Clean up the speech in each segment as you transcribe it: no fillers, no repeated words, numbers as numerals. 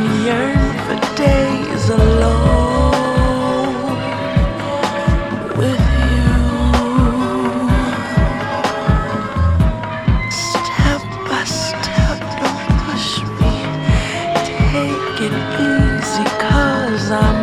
and yearn for days alone with you. Step by step, don't push me, take it easy, 'cause I'm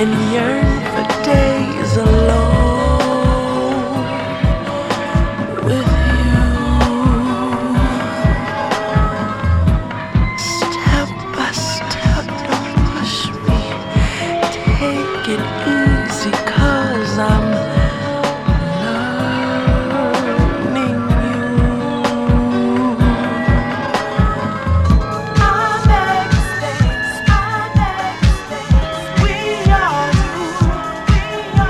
and yearn for days alone with you. Step by step, don't push me, take it easy, 'cause I'm we are.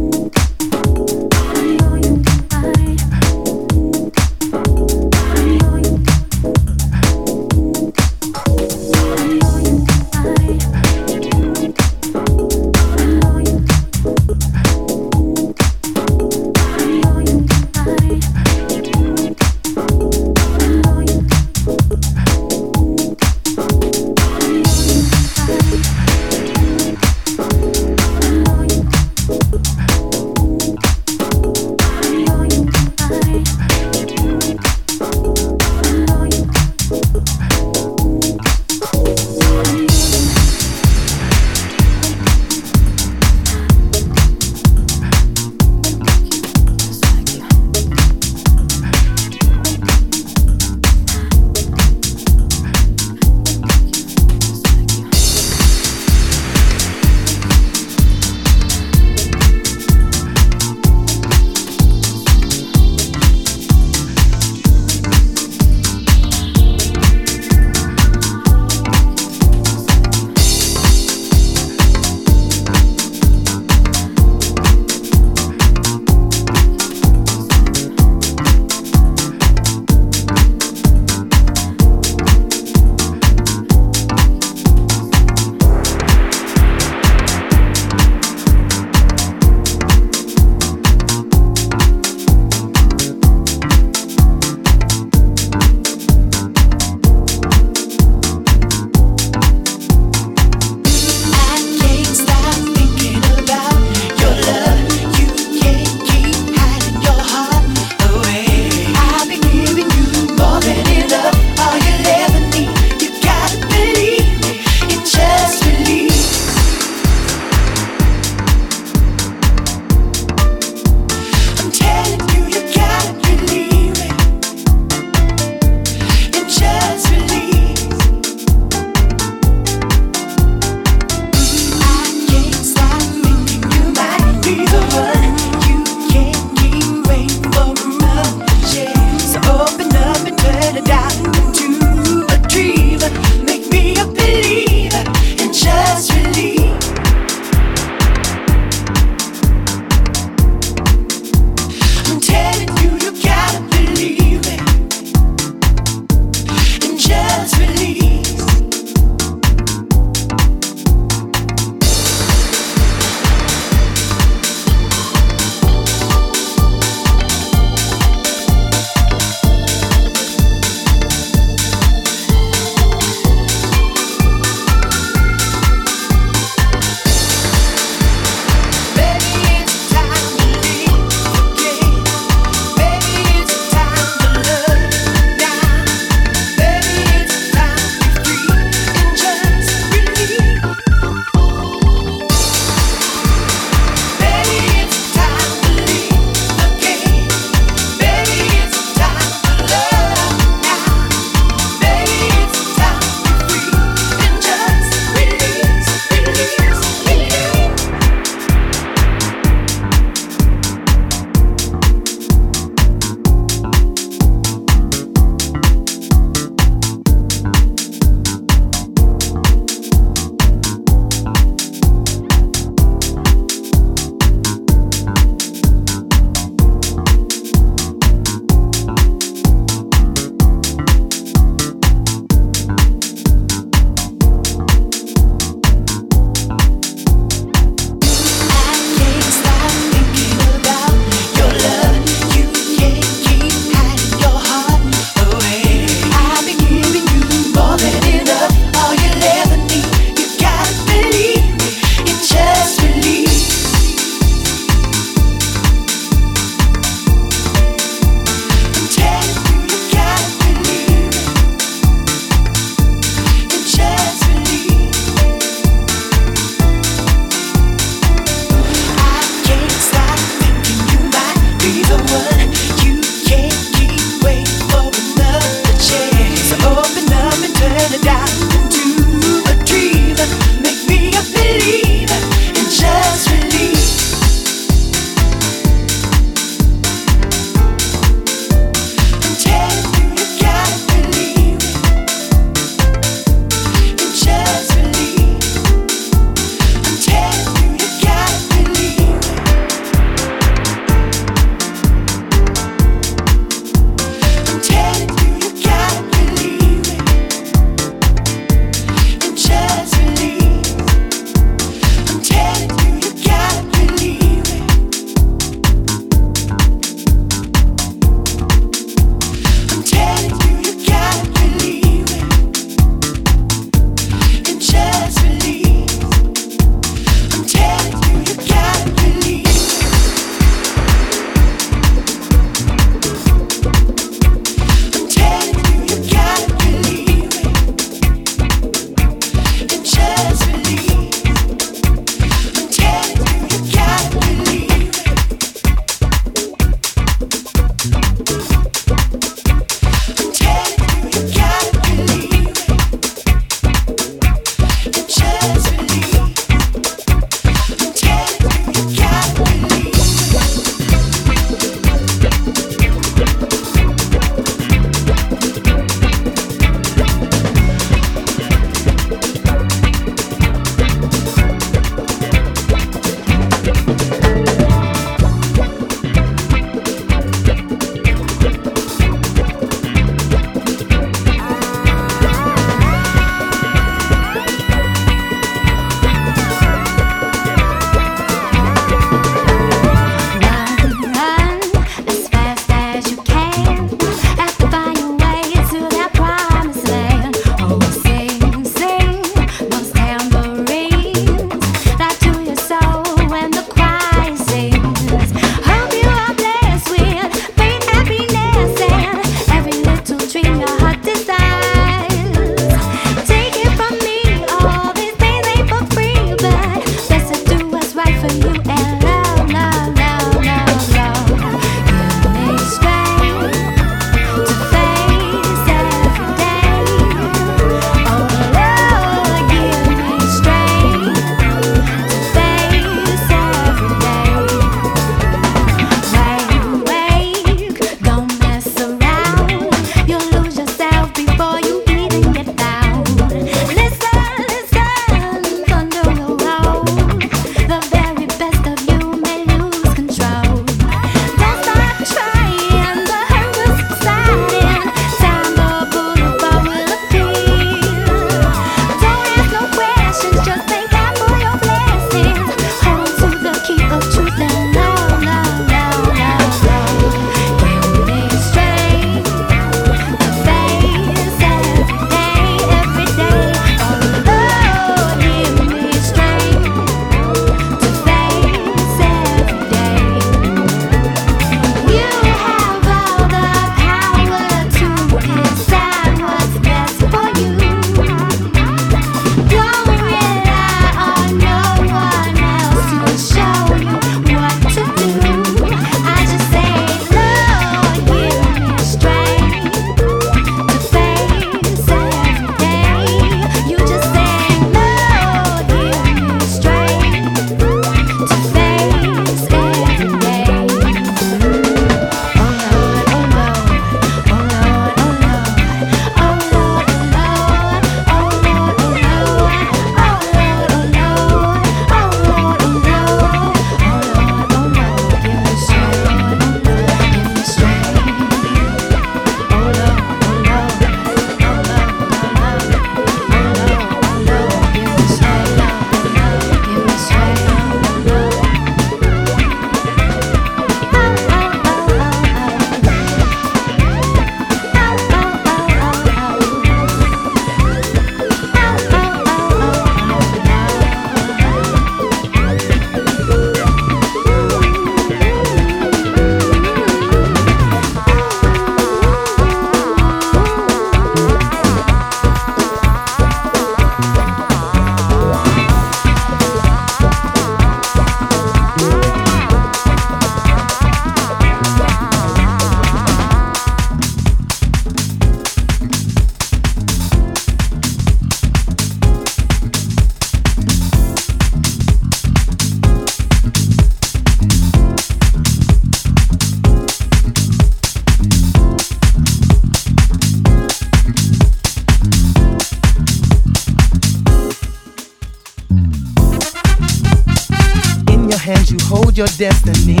your destiny.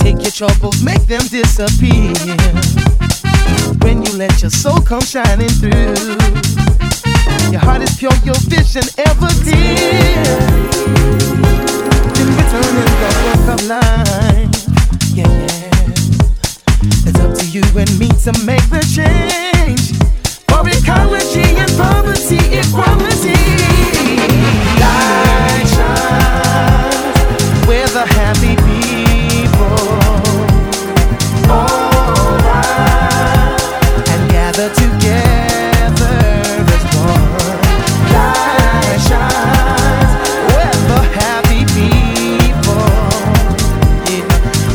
Take your troubles, make them disappear. When you let your soul come shining through, your heart is pure, your vision ever clear. Then return is the work of life. Yeah, yeah. It's up to you and me to make the change for ecology and poverty equality. Light shines where the happy people all rise and gather together as one. Light shines where the happy people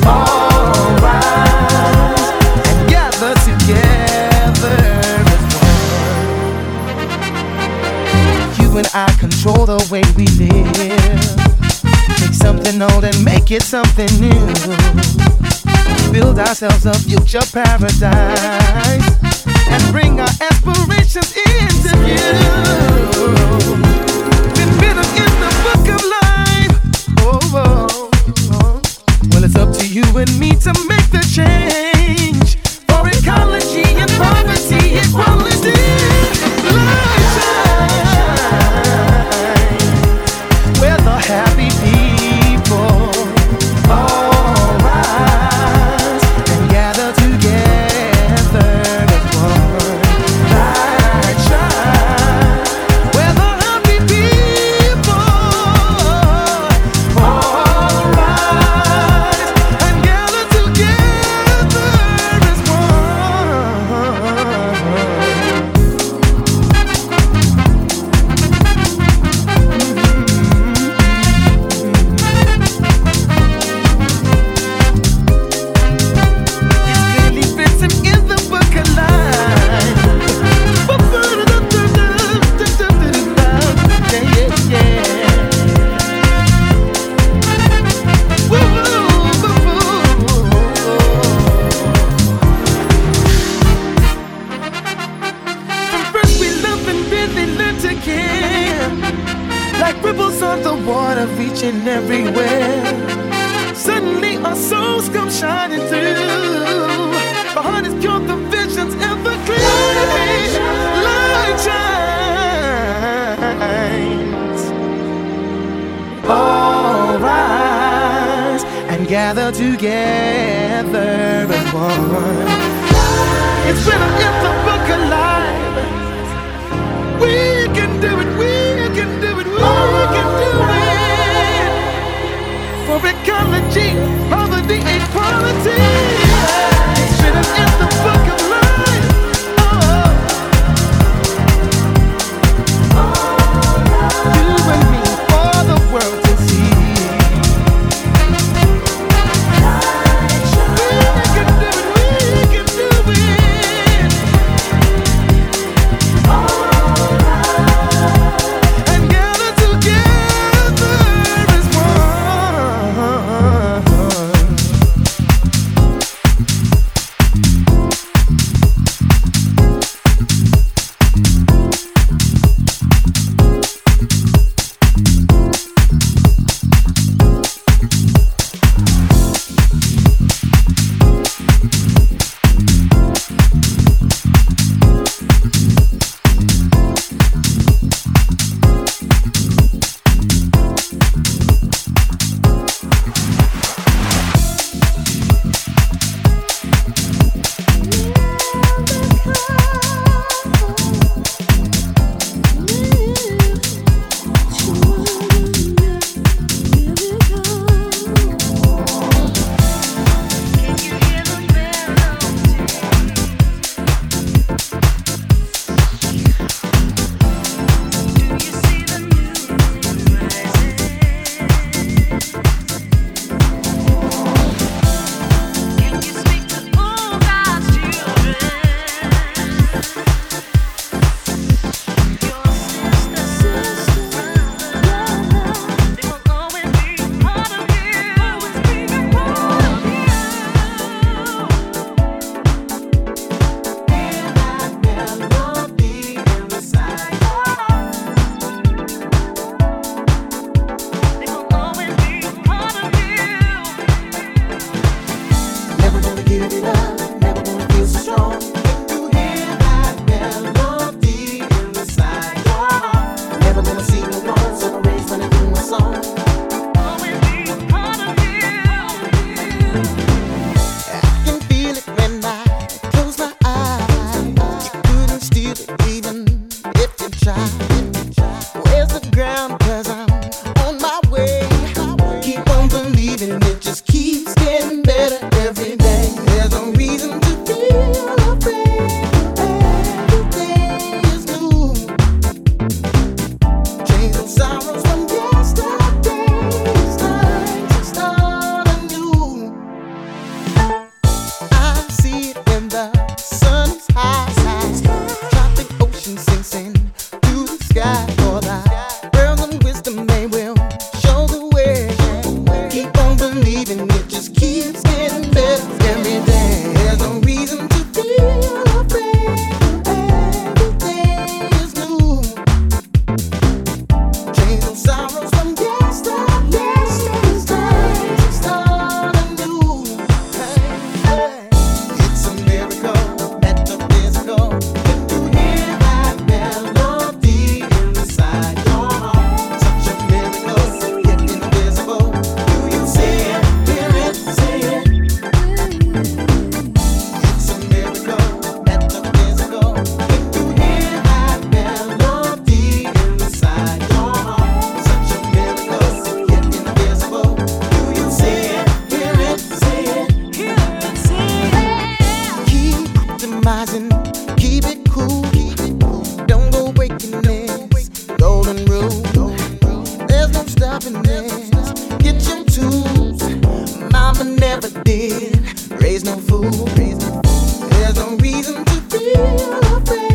all rise and gather together as one. You and I control the way we live. Make something old and make it something new. Build ourselves a future paradise and bring our aspirations into view. Been written in the book of life. Oh, oh. Well, it's up to you and me to make the change for ecology and poverty equality. Light shine where the happy people all rise and gather together as one. Light shines where the happy people all rise and gather together as one. It's clearly written in the book of life. Yeah, yeah, yeah. Woo, woo, woo, woo. From first we love and really learn to care, like ripples on the water reaching everywhere. Suddenly our souls come shining through. The heart is pure, the vision's ever clear. Light shines. All rise and gather together as one. It's written in the book of life. We can do it, we can do it, we can do it. For ecology, poverty, equality. It's written in the book of life. Oh. You and me for the world to see. We can do it, we can do it. And gather together as one. never did raise no fool. There's no reason to feel afraid.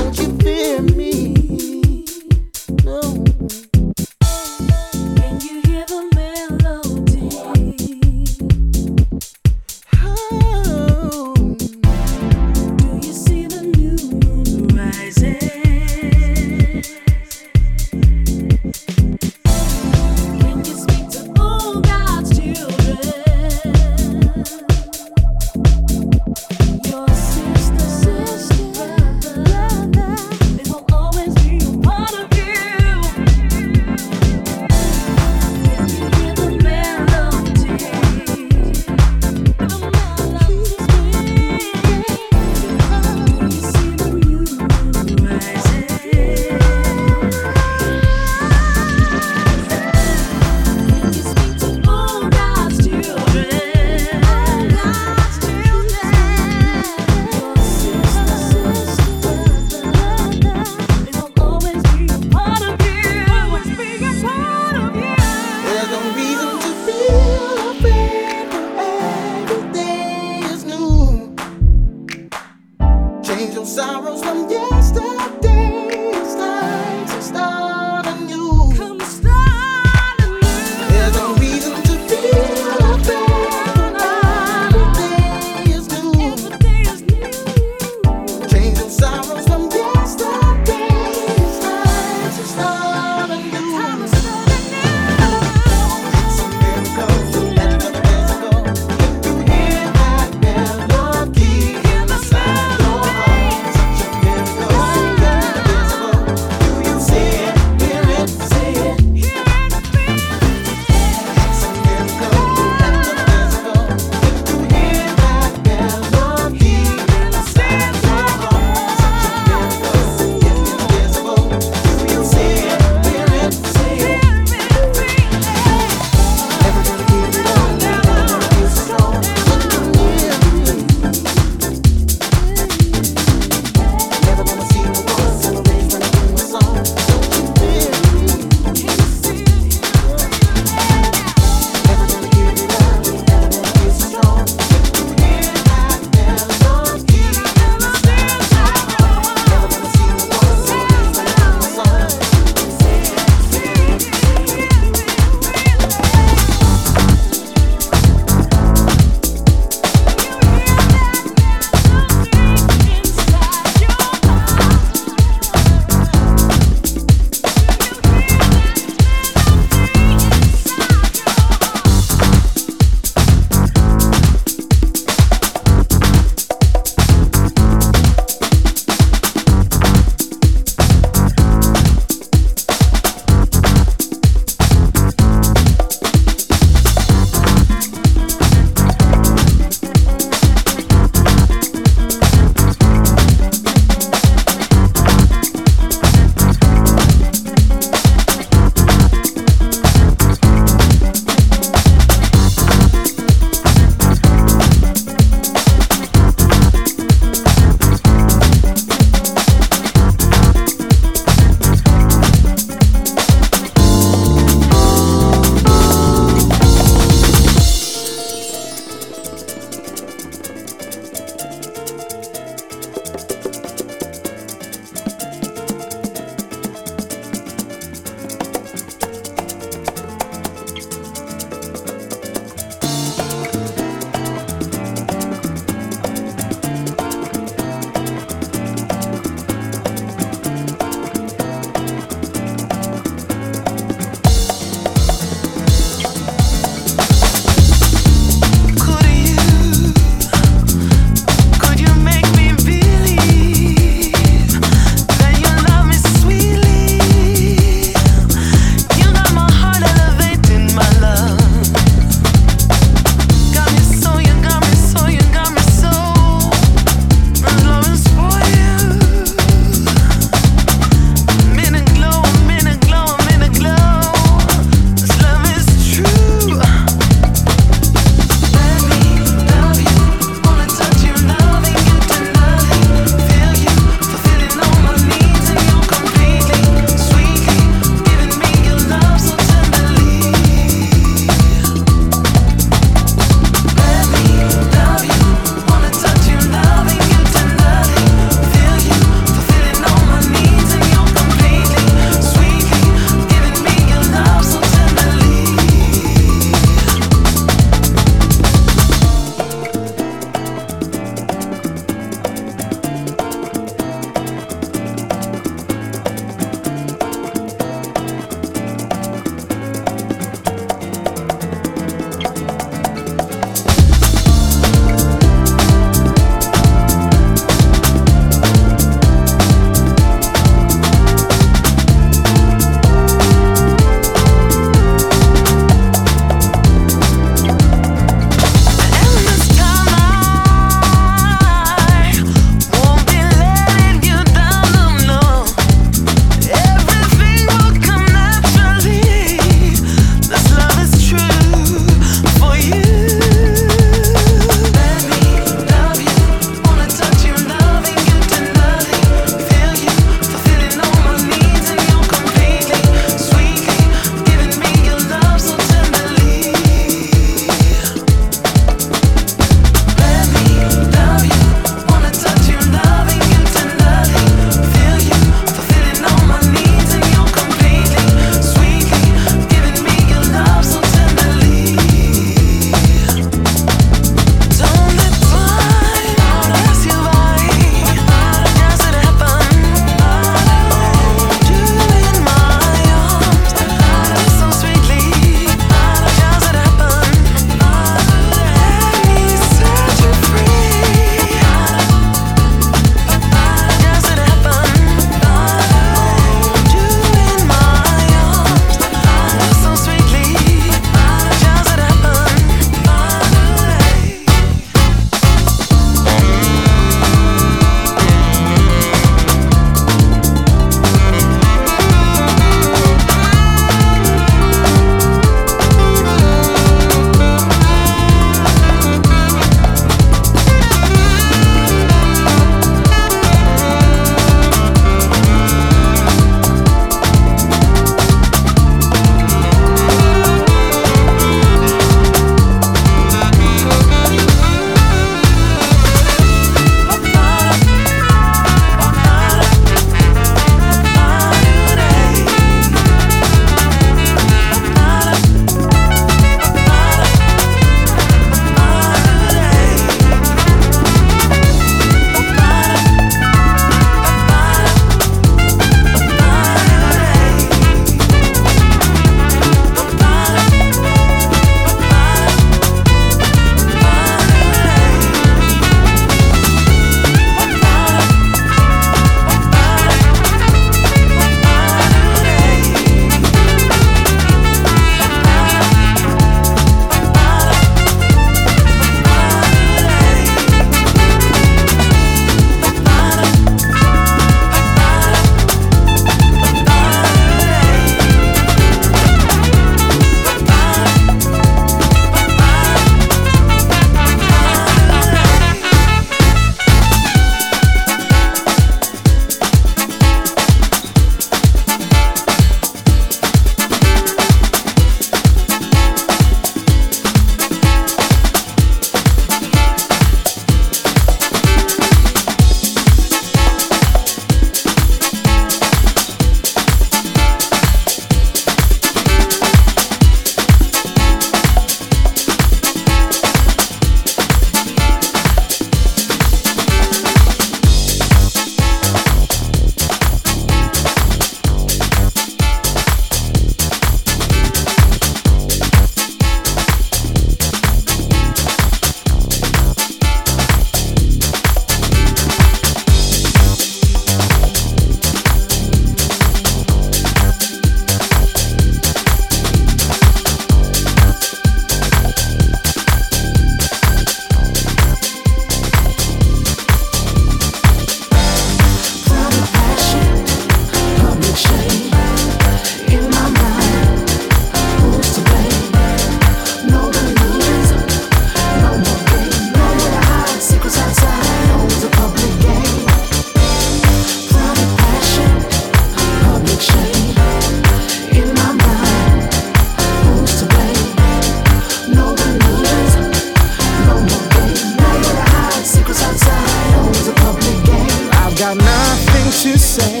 got nothing to say,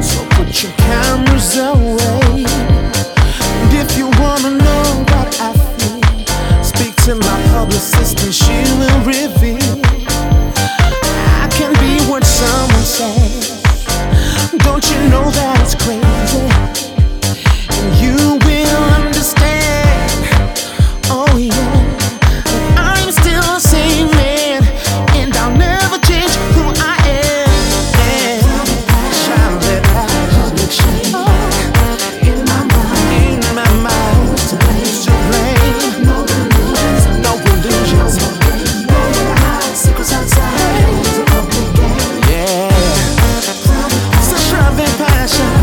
so put your cameras away. And if you wanna know what I feel, speak to my publicist and she will reveal. I can be what someone says. Don't you know that it's crazy? And you will understand. Oh yeah, but I'm still the same man, and I'll never change who I am. Shine that light in my mind, to blame. No illusions, secrets outside the public game.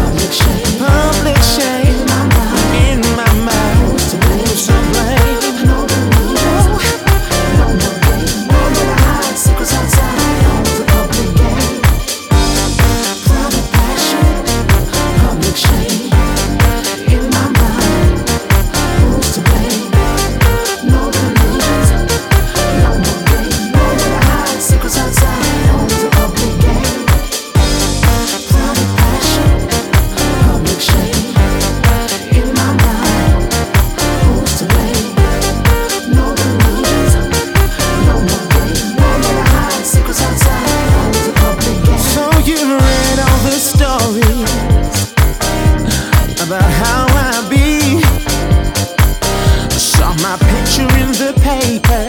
Yeah. About how I be, I saw my picture in the paper,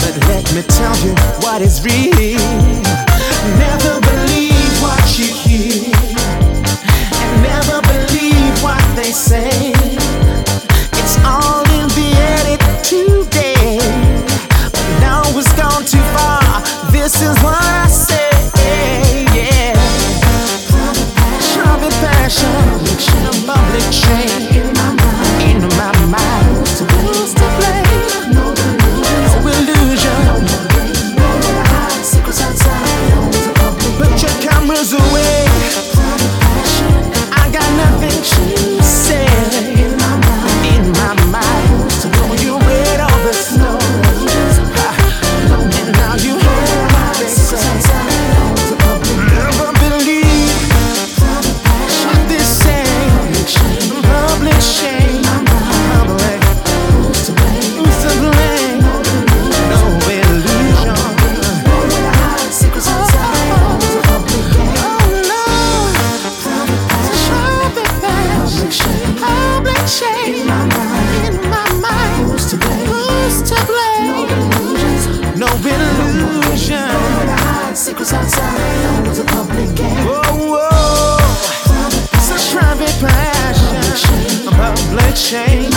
but let me tell you what is real. Never believe what you hear, and never believe what they say. It's all in the edit today, but now it's gone too far. This is what I say. Secrets outside of the public game. Whoa, whoa. It's a private passion, a public shame.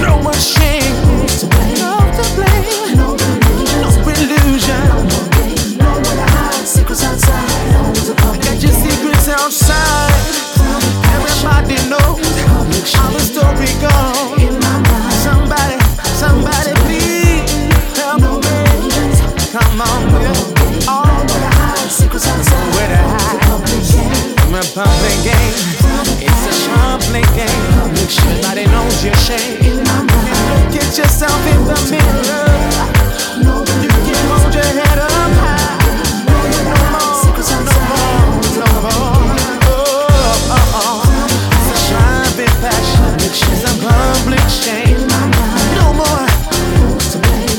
No more shame, no to blame, no illusion. Secrets outside of the public game. Got your secrets outside. Everybody knows how the story goes. Somebody please help me. Come on, girl. It's a public game. It's a public game. Everybody knows your shame. Look at yourself in the mirror. You can hold your head up high. No more, no more, no more. Oh, oh, oh. It's a private passion. It's a public shame. No more. Who's to blame?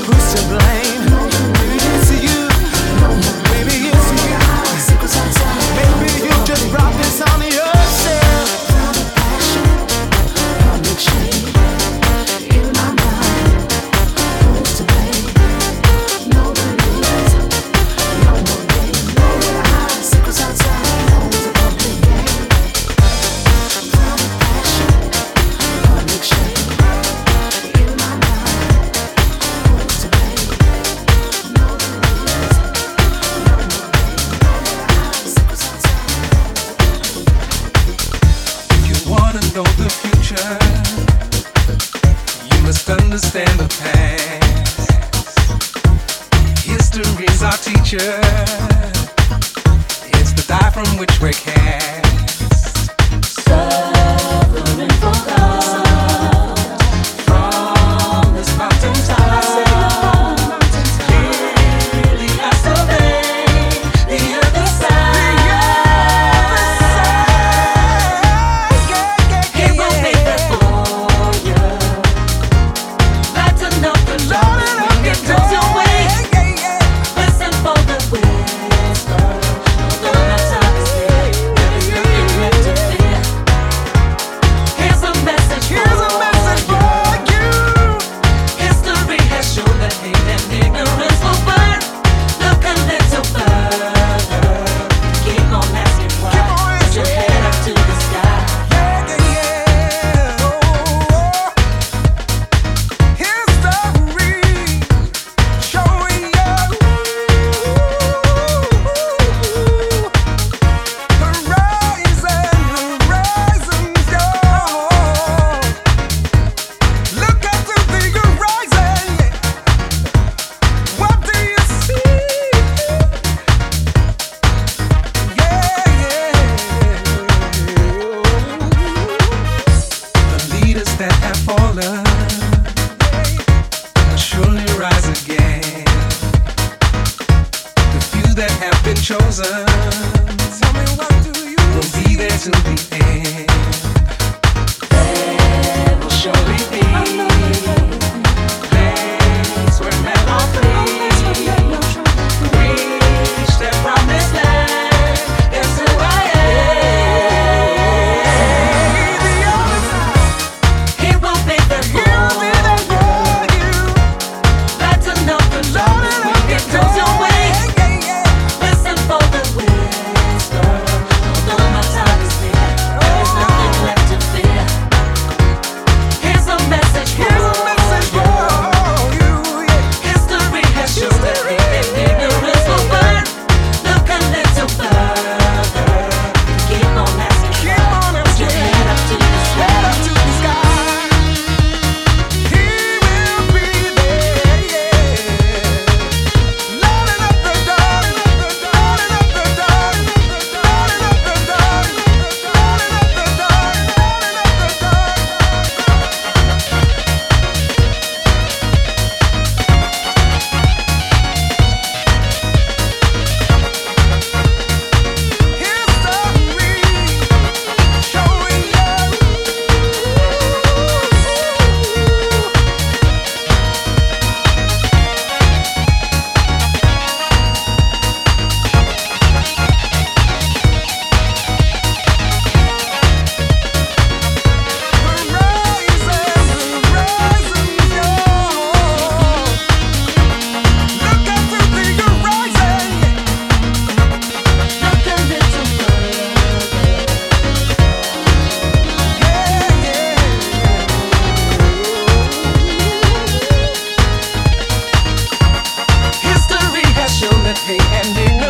that have been chosen. Tell me what do you will be there to the end. There will surely be place where men are free. Reach their promised land. It's who I am. He will be there for you. That's enough to love it. It goes your way. And